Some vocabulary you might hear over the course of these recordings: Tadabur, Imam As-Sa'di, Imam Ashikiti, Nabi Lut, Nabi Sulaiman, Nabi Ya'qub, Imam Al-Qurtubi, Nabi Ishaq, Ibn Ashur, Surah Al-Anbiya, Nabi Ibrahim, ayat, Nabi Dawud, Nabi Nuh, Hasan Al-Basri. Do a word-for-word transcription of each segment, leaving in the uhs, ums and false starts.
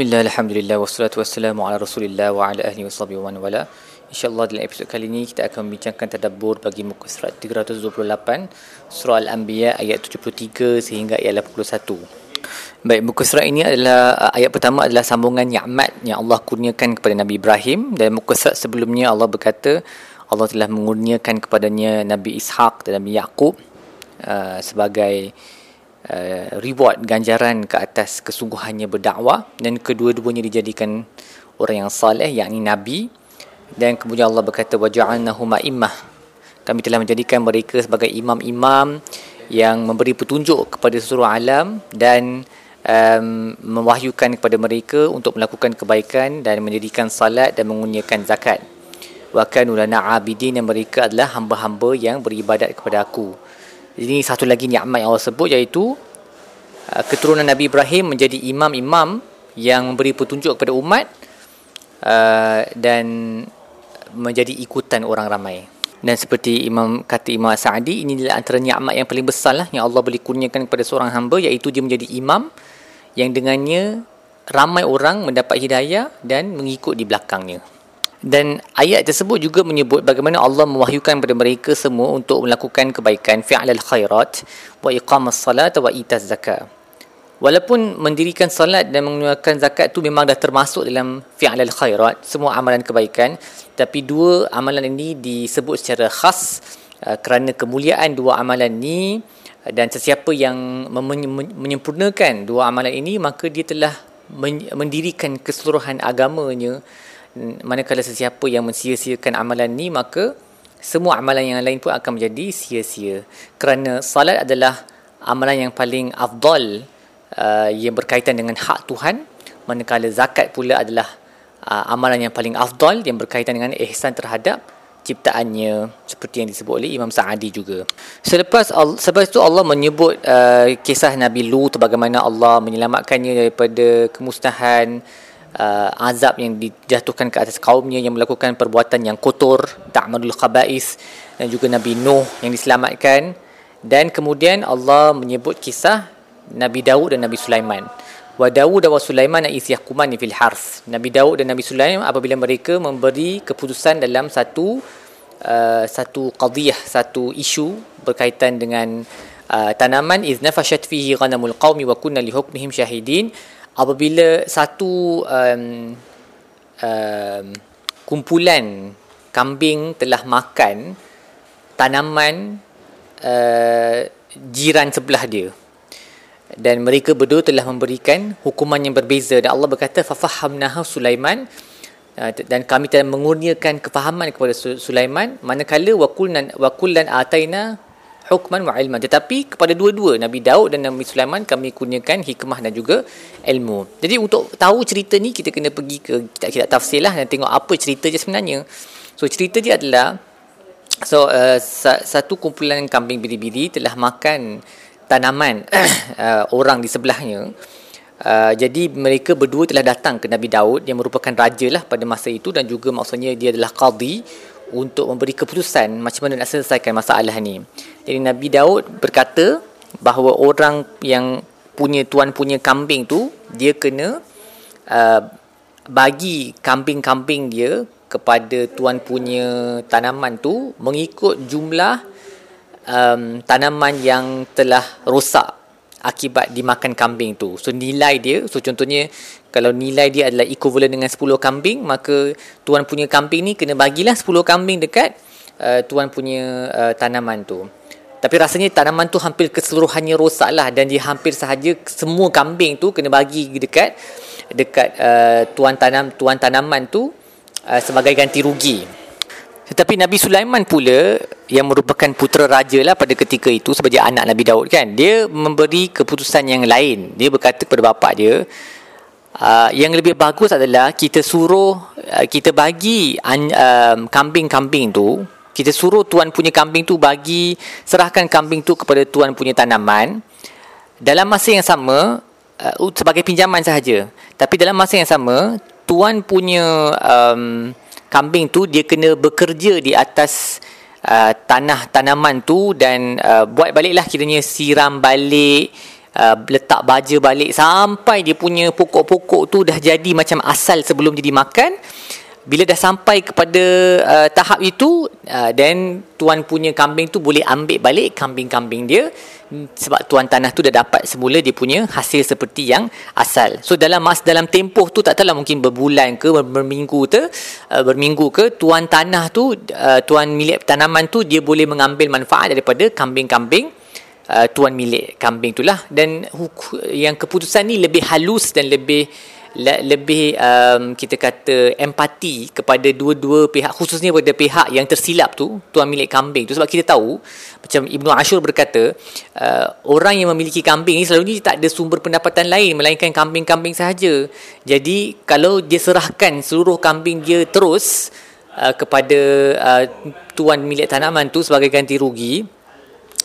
Bismillah, alhamdulillah, wassalatu wassalamu ala rasulillah wa ala ahli wa sahbihi wa man wala. InsyaAllah dalam episod kali ini kita akan membincangkan tadabur bagi muka surat tiga ratus dua puluh lapan Surah Al-Anbiya ayat tujuh puluh tiga sehingga ayat lapan puluh satu. Baik, muka surat ini adalah, ayat pertama adalah sambungan ni'mat yang Allah kurniakan kepada Nabi Ibrahim. Dan muka surat sebelumnya Allah berkata Allah telah mengurniakan kepadanya Nabi Ishaq dan Nabi Ya'qub uh, sebagai Uh, reward, ganjaran ke atas kesungguhannya berdakwah, dan kedua-duanya dijadikan orang yang saleh, yakni Nabi. Dan kemudian Allah berkata waja'alnahum a'immah, kami telah menjadikan mereka sebagai imam-imam yang memberi petunjuk kepada seluruh alam dan um, mewahyukan kepada mereka untuk melakukan kebaikan dan mendirikan salat dan mengurniakan zakat. Wa kanu lana 'abidin, dan mereka adalah hamba-hamba yang beribadat kepada aku. Ini satu lagi ni'mat yang Allah sebut, iaitu uh, keturunan Nabi Ibrahim menjadi imam-imam yang memberi petunjuk kepada umat uh, dan menjadi ikutan orang ramai. Dan seperti Imam kata Imam As-Sa'di, ini adalah antara ni'mat yang paling besar lah yang Allah boleh kurniakan kepada seorang hamba, iaitu dia menjadi imam yang dengannya ramai orang mendapat hidayah dan mengikut di belakangnya. Dan ayat tersebut juga menyebut bagaimana Allah mewahyukan kepada mereka semua untuk melakukan kebaikan, fi'lal khairat wa iqamas salat wa itaz zakat. Walaupun mendirikan salat dan mengeluarkan zakat tu memang dah termasuk dalam fi'lal khairat, semua amalan kebaikan, tapi dua amalan ini disebut secara khas uh, kerana kemuliaan dua amalan ini, dan sesiapa yang menyempurnakan dua amalan ini maka dia telah men- mendirikan keseluruhan agamanya. Manakala sesiapa yang mensia-siakan amalan ni, maka semua amalan yang lain pun akan menjadi sia-sia. Kerana salat adalah amalan yang paling afdal uh, yang berkaitan dengan hak Tuhan. Manakala zakat pula adalah uh, amalan yang paling afdal yang berkaitan dengan ihsan terhadap ciptaannya, seperti yang disebut oleh Imam Sa'di juga. Selepas selepas itu Allah menyebut uh, kisah Nabi Lut, bagaimana Allah menyelamatkannya daripada kemusnahan, Uh, azab yang dijatuhkan ke atas kaumnya yang melakukan perbuatan yang kotor, ta'amadul khaba'is, dan juga Nabi Nuh yang diselamatkan. Dan kemudian Allah menyebut kisah Nabi Dawud dan Nabi Sulaiman. Wa Dawud wa Sulaiman iz yahkumani fil harth. Nabi Dawud dan Nabi Sulaiman apabila mereka memberi keputusan dalam satu uh, satu qadhiyah, satu isu berkaitan dengan uh, tanaman, iz nafashat fihi ghanamul qaumi wa kunna li hukmihim syahidin. Apabila satu um, um, kumpulan kambing telah makan tanaman uh, jiran sebelah dia, dan mereka berdua telah memberikan hukuman yang berbeza, dan Allah berkata fafahamnahu Sulaiman, uh, dan kami telah mengurniakan kefahaman kepada Sulaiman, manakala wakulnan wakullan ataina hukman wa ilman. Tetapi kepada dua-dua, Nabi Daud dan Nabi Sulaiman, kami kurniakan hikmah dan juga ilmu. Jadi untuk tahu cerita ni, kita kena pergi ke kitab-kitab tafsir lah dan tengok apa cerita je sebenarnya. So cerita dia adalah, so uh, satu kumpulan kambing biri-biri telah makan tanaman uh, orang di sebelahnya. Uh, jadi mereka berdua telah datang ke Nabi Daud yang merupakan raja lah pada masa itu, dan juga maksudnya dia adalah qadhi untuk memberi keputusan macam mana nak selesaikan masalah ni. Jadi Nabi Daud berkata bahawa orang yang punya tuan punya kambing tu, dia kena uh, bagi kambing-kambing dia kepada tuan punya tanaman tu mengikut jumlah um, tanaman yang telah rosak akibat dimakan kambing tu. So nilai dia, so contohnya kalau nilai dia adalah equivalent dengan sepuluh kambing, maka tuan punya kambing ni kena bagilah sepuluh kambing dekat uh, tuan punya uh, tanaman tu. Tapi rasanya tanaman tu hampir keseluruhannya rosak lah, dan dia hampir sahaja semua kambing tu kena bagi dekat dekat uh, tuan tanam tuan tanaman tu uh, sebagai ganti rugi. Tetapi Nabi Sulaiman pula yang merupakan putera raja lah pada ketika itu sebagai anak Nabi Daud kan, dia memberi keputusan yang lain. Dia berkata kepada bapa dia, Uh, yang lebih bagus adalah kita suruh uh, kita bagi an, uh, kambing-kambing tu, kita suruh tuan punya kambing tu bagi, serahkan kambing tu kepada tuan punya tanaman dalam masa yang sama, uh, sebagai pinjaman sahaja. Tapi dalam masa yang sama, tuan punya um, kambing tu dia kena bekerja di atas uh, tanah tanaman tu, dan uh, buat baliklah, kiranya siram balik, uh, letak baja balik sampai dia punya pokok-pokok tu dah jadi macam asal sebelum dia dimakan. Bila dah sampai kepada uh, tahap itu, uh, then tuan punya kambing tu boleh ambil balik kambing-kambing dia, sebab tuan tanah tu dah dapat semula dia punya hasil seperti yang asal. So dalam mas dalam tempoh tu tak tahulah, mungkin berbulan ke berminggu ke uh, berminggu ke, tuan tanah tu uh, tuan milik tanaman tu dia boleh mengambil manfaat daripada kambing-kambing uh, tuan milik kambing tu lah. Dan yang keputusan ni lebih halus dan lebih lebih um, kita kata empati kepada dua-dua pihak, khususnya kepada pihak yang tersilap tu, tuan milik kambing tu. Sebab kita tahu macam Ibn Ashur berkata, uh, orang yang memiliki kambing ni selalunya tak ada sumber pendapatan lain melainkan kambing-kambing sahaja. Jadi kalau dia serahkan seluruh kambing dia terus uh, kepada uh, tuan milik tanaman tu sebagai ganti rugi,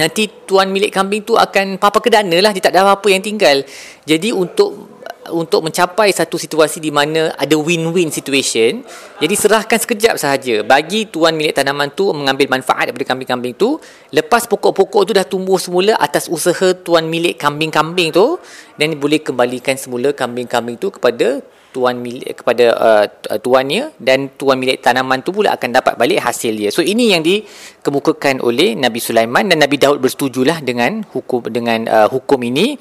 nanti tuan milik kambing tu akan papa kedana lah, dia tak ada apa-apa yang tinggal. Jadi untuk untuk mencapai satu situasi di mana ada win-win situation, jadi serahkan sekejap sahaja, bagi tuan milik tanaman tu mengambil manfaat daripada kambing-kambing tu. Lepas pokok-pokok tu dah tumbuh semula atas usaha tuan milik kambing-kambing tu, dan boleh kembalikan semula kambing-kambing tu kepada tuan milik kepada uh, tuannya, dan tuan milik tanaman tu pula akan dapat balik hasil dia. So ini yang dikemukakan oleh Nabi Sulaiman, dan Nabi Dawud bersetujulah dengan hukum dengan uh, hukum ini.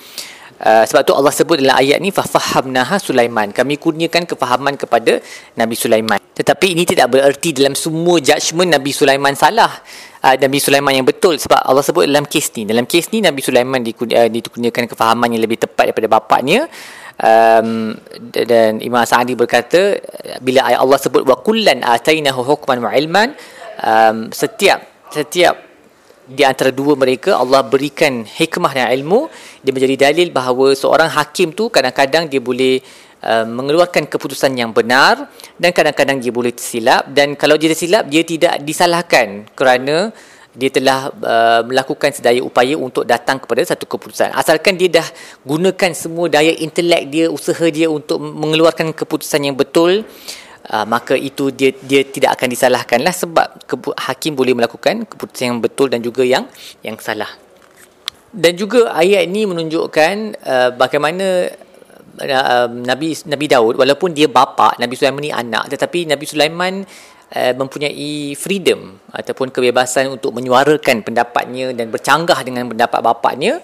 Uh, sebab tu Allah sebut dalam ayat ni, fafahamnaha Sulaiman, kami kurniakan kefahaman kepada Nabi Sulaiman. Tetapi ini tidak bererti dalam semua judgement Nabi Sulaiman salah, uh, Nabi Sulaiman yang betul. Sebab Allah sebut dalam kes ni, dalam kes ni Nabi Sulaiman dikurniakan kefahaman yang lebih tepat daripada bapaknya. Um, dan Imam As-Sa'di berkata, bila ayat Allah sebut wa kullan atainahu hukman wa ilman, um, setiap setiap di antara dua mereka Allah berikan hikmah dan ilmu. Dia menjadi dalil bahawa seorang hakim tu kadang-kadang dia boleh uh, mengeluarkan keputusan yang benar, dan kadang-kadang dia boleh tersilap. Dan kalau dia tersilap, dia tidak disalahkan kerana dia telah uh, melakukan sedaya upaya untuk datang kepada satu keputusan, asalkan dia dah gunakan semua daya intelek dia, usaha dia untuk mengeluarkan keputusan yang betul. uh, Maka itu dia dia tidak akan disalahkan lah, sebab ke- hakim boleh melakukan keputusan yang betul dan juga yang yang salah. Dan juga ayat ini menunjukkan uh, bagaimana uh, Nabi Nabi Dawud, walaupun dia bapa, Nabi Sulaiman ni anak, tetapi Nabi Sulaiman mempunyai freedom ataupun kebebasan untuk menyuarakan pendapatnya dan bercanggah dengan pendapat bapaknya.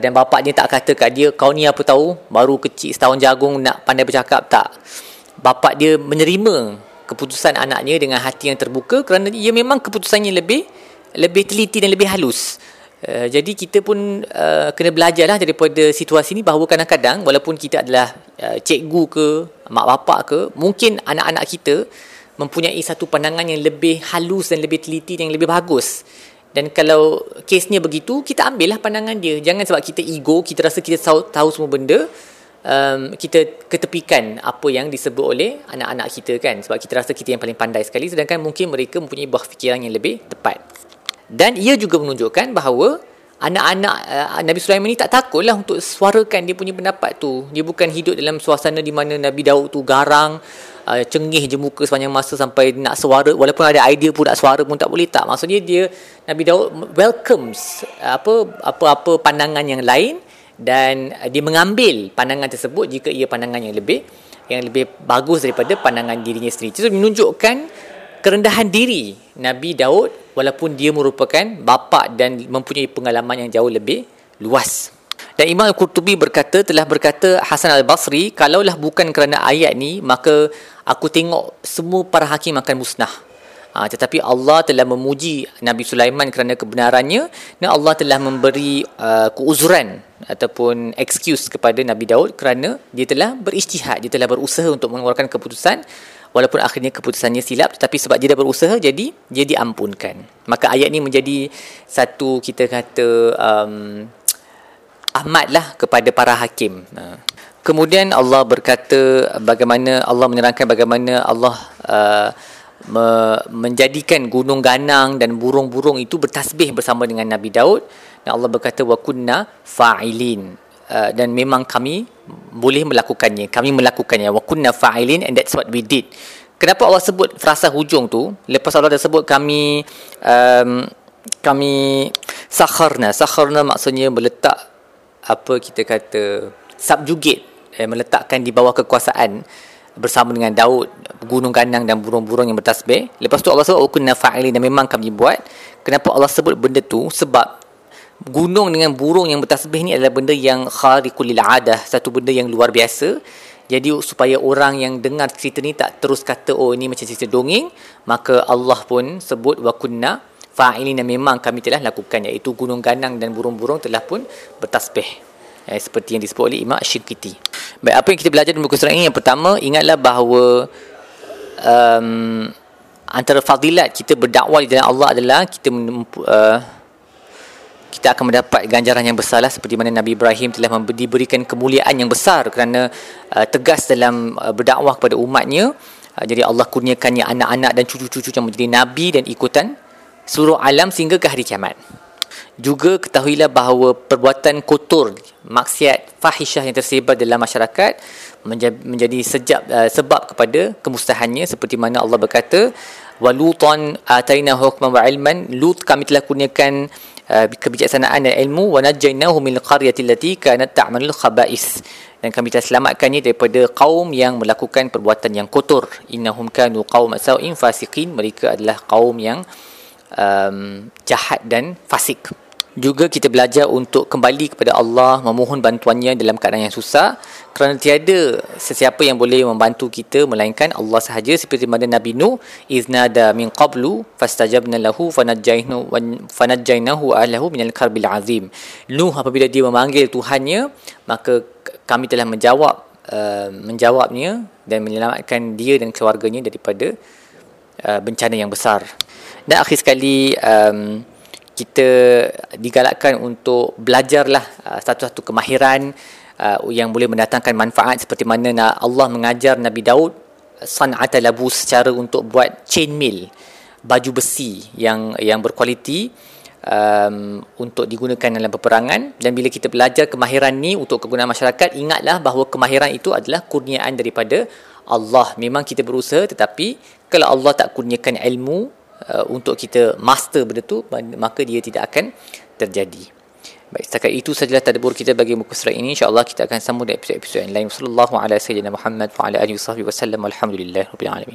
Dan bapaknya tak kata kat dia, kau ni apa tahu, baru kecil setahun jagung nak pandai bercakap. Tak, bapak dia menerima keputusan anaknya dengan hati yang terbuka, kerana ia memang keputusannya lebih lebih teliti dan lebih halus. Uh, jadi kita pun uh, kena belajarlah daripada situasi ni, bahawa kadang-kadang walaupun kita adalah uh, cikgu ke mak bapak ke, mungkin anak-anak kita mempunyai satu pandangan yang lebih halus dan lebih teliti dan yang lebih bagus. Dan kalau kesnya begitu, kita ambillah pandangan dia. Jangan sebab kita ego, kita rasa kita tahu, tahu semua benda, um, kita ketepikan apa yang disebut oleh anak-anak kita kan, sebab kita rasa kita yang paling pandai sekali, sedangkan mungkin mereka mempunyai buah fikiran yang lebih tepat. Dan ia juga menunjukkan bahawa anak-anak uh, Nabi Sulaiman ni tak takutlah untuk suarakan dia punya pendapat tu. Dia bukan hidup dalam suasana di mana Nabi Dawud tu garang, uh, cengih je muka sepanjang masa sampai nak suara, walaupun ada idea pun nak suara pun tak boleh. Tak, maksudnya dia Nabi Dawud welcomes uh, apa apa-apa pandangan yang lain, dan uh, dia mengambil pandangan tersebut jika ia pandangan yang lebih yang lebih bagus daripada pandangan dirinya sendiri. Itu menunjukkan kerendahan diri Nabi Dawud, walaupun dia merupakan bapa dan mempunyai pengalaman yang jauh lebih luas. Dan Imam Al-Qurtubi berkata, telah berkata Hasan Al-Basri, kalaulah bukan kerana ayat ni, maka aku tengok semua para hakim akan musnah. Ha, tetapi Allah telah memuji Nabi Sulaiman kerana kebenarannya, dan Allah telah memberi uh, keuzuran ataupun excuse kepada Nabi Dawud kerana dia telah berijtihad, dia telah berusaha untuk mengeluarkan keputusan. Walaupun akhirnya keputusannya silap, tetapi sebab dia dah berusaha, jadi dia diampunkan. Maka ayat ni menjadi satu, kita kata, um, ahmadlah kepada para hakim. Kemudian Allah berkata bagaimana, Allah menerangkan bagaimana Allah uh, me- menjadikan gunung ganang dan burung-burung itu bertasbih bersama dengan Nabi Dawud. Dan Allah berkata, wa kunna fa'ilin. Uh, dan memang kami boleh melakukannya. Kami melakukannya. Wa kunna fa'ilin, and that's what we did. Kenapa Allah sebut frasa hujung tu? Lepas Allah dah sebut kami um, kami sakharna. Sakharna maksudnya meletak apa kita kata, subjugate, eh, meletakkan di bawah kekuasaan bersama dengan Daud, gunung ganang dan burung-burung yang bertasbih. Lepas tu Allah sebut kunna fa'ilin, dan memang kami buat. Kenapa Allah sebut benda tu? Sebab gunung dengan burung yang bertasbih ni adalah benda yang khariqul adah, satu benda yang luar biasa. Jadi supaya orang yang dengar cerita ni tak terus kata, oh ini macam cerita dongeng, maka Allah pun sebut wa kunna fa'ilin, dan memang kami telah lakukan, iaitu gunung ganang dan burung-burung telah pun bertasbih, eh, seperti yang disebut oleh Imam Ashikiti. Baik, apa yang kita belajar di buku surat ini, yang pertama, ingatlah bahawa um, antara fadilat kita berdakwah di jalan Allah adalah kita uh, kita akan mendapat ganjaran yang besarlah, seperti mana Nabi Ibrahim telah diberikan kemuliaan yang besar kerana uh, tegas dalam uh, berdakwah kepada umatnya. Uh, jadi Allah kurniakannya anak-anak dan cucu-cucu yang menjadi nabi dan ikutan seluruh alam sehingga ke hari kiamat. Juga ketahuilah bahawa perbuatan kotor, maksiat, fahisyah yang tersebar dalam masyarakat menjadi sejab, uh, sebab kepada kemustahannya, seperti mana Allah berkata walutan ataina hukman wa ilman, Lut kami telah kurniakan Uh, kebijaksanaan dan ilmu, wa najaynahu min alqaryati allati kanat ta'malul khaba'is, dan kami telah selamatkannya daripada kaum yang melakukan perbuatan yang kotor. Innahum kanu qauman sa'in fasiqin, mereka adalah kaum yang um, jahat dan fasik. Juga kita belajar untuk kembali kepada Allah, memohon bantuannya dalam keadaan yang susah, kerana tiada sesiapa yang boleh membantu kita melainkan Allah sahaja, seperti mana Nabi Nuh iznada min qablu fastajabna lahu fanajaynahu fanajaynahu ahlahu minal karbil azim. Nuh apabila dia memanggil Tuhannya, maka kami telah menjawab uh, menjawabnya dan menyelamatkan dia dan keluarganya daripada uh, bencana yang besar. Dan akhir sekali, um, kita digalakkan untuk belajarlah uh, satu-satu kemahiran uh, yang boleh mendatangkan manfaat, seperti mana Allah mengajar Nabi Dawud san'ata labus, cara untuk buat chain mail, baju besi yang yang berkualiti um, untuk digunakan dalam peperangan. Dan bila kita belajar kemahiran ni untuk kegunaan masyarakat, ingatlah bahawa kemahiran itu adalah kurniaan daripada Allah. Memang kita berusaha, tetapi kalau Allah tak kurniakan ilmu Uh, untuk kita master benda tu, maka dia tidak akan terjadi. Baik, setakat itu sajalah tadabur kita bagi muka surat ini. InsyaAllah kita akan sambung di episod-episod yang lain. Wassalamualaikum warahmatullahi wabarakatuh. Alhamdulillah.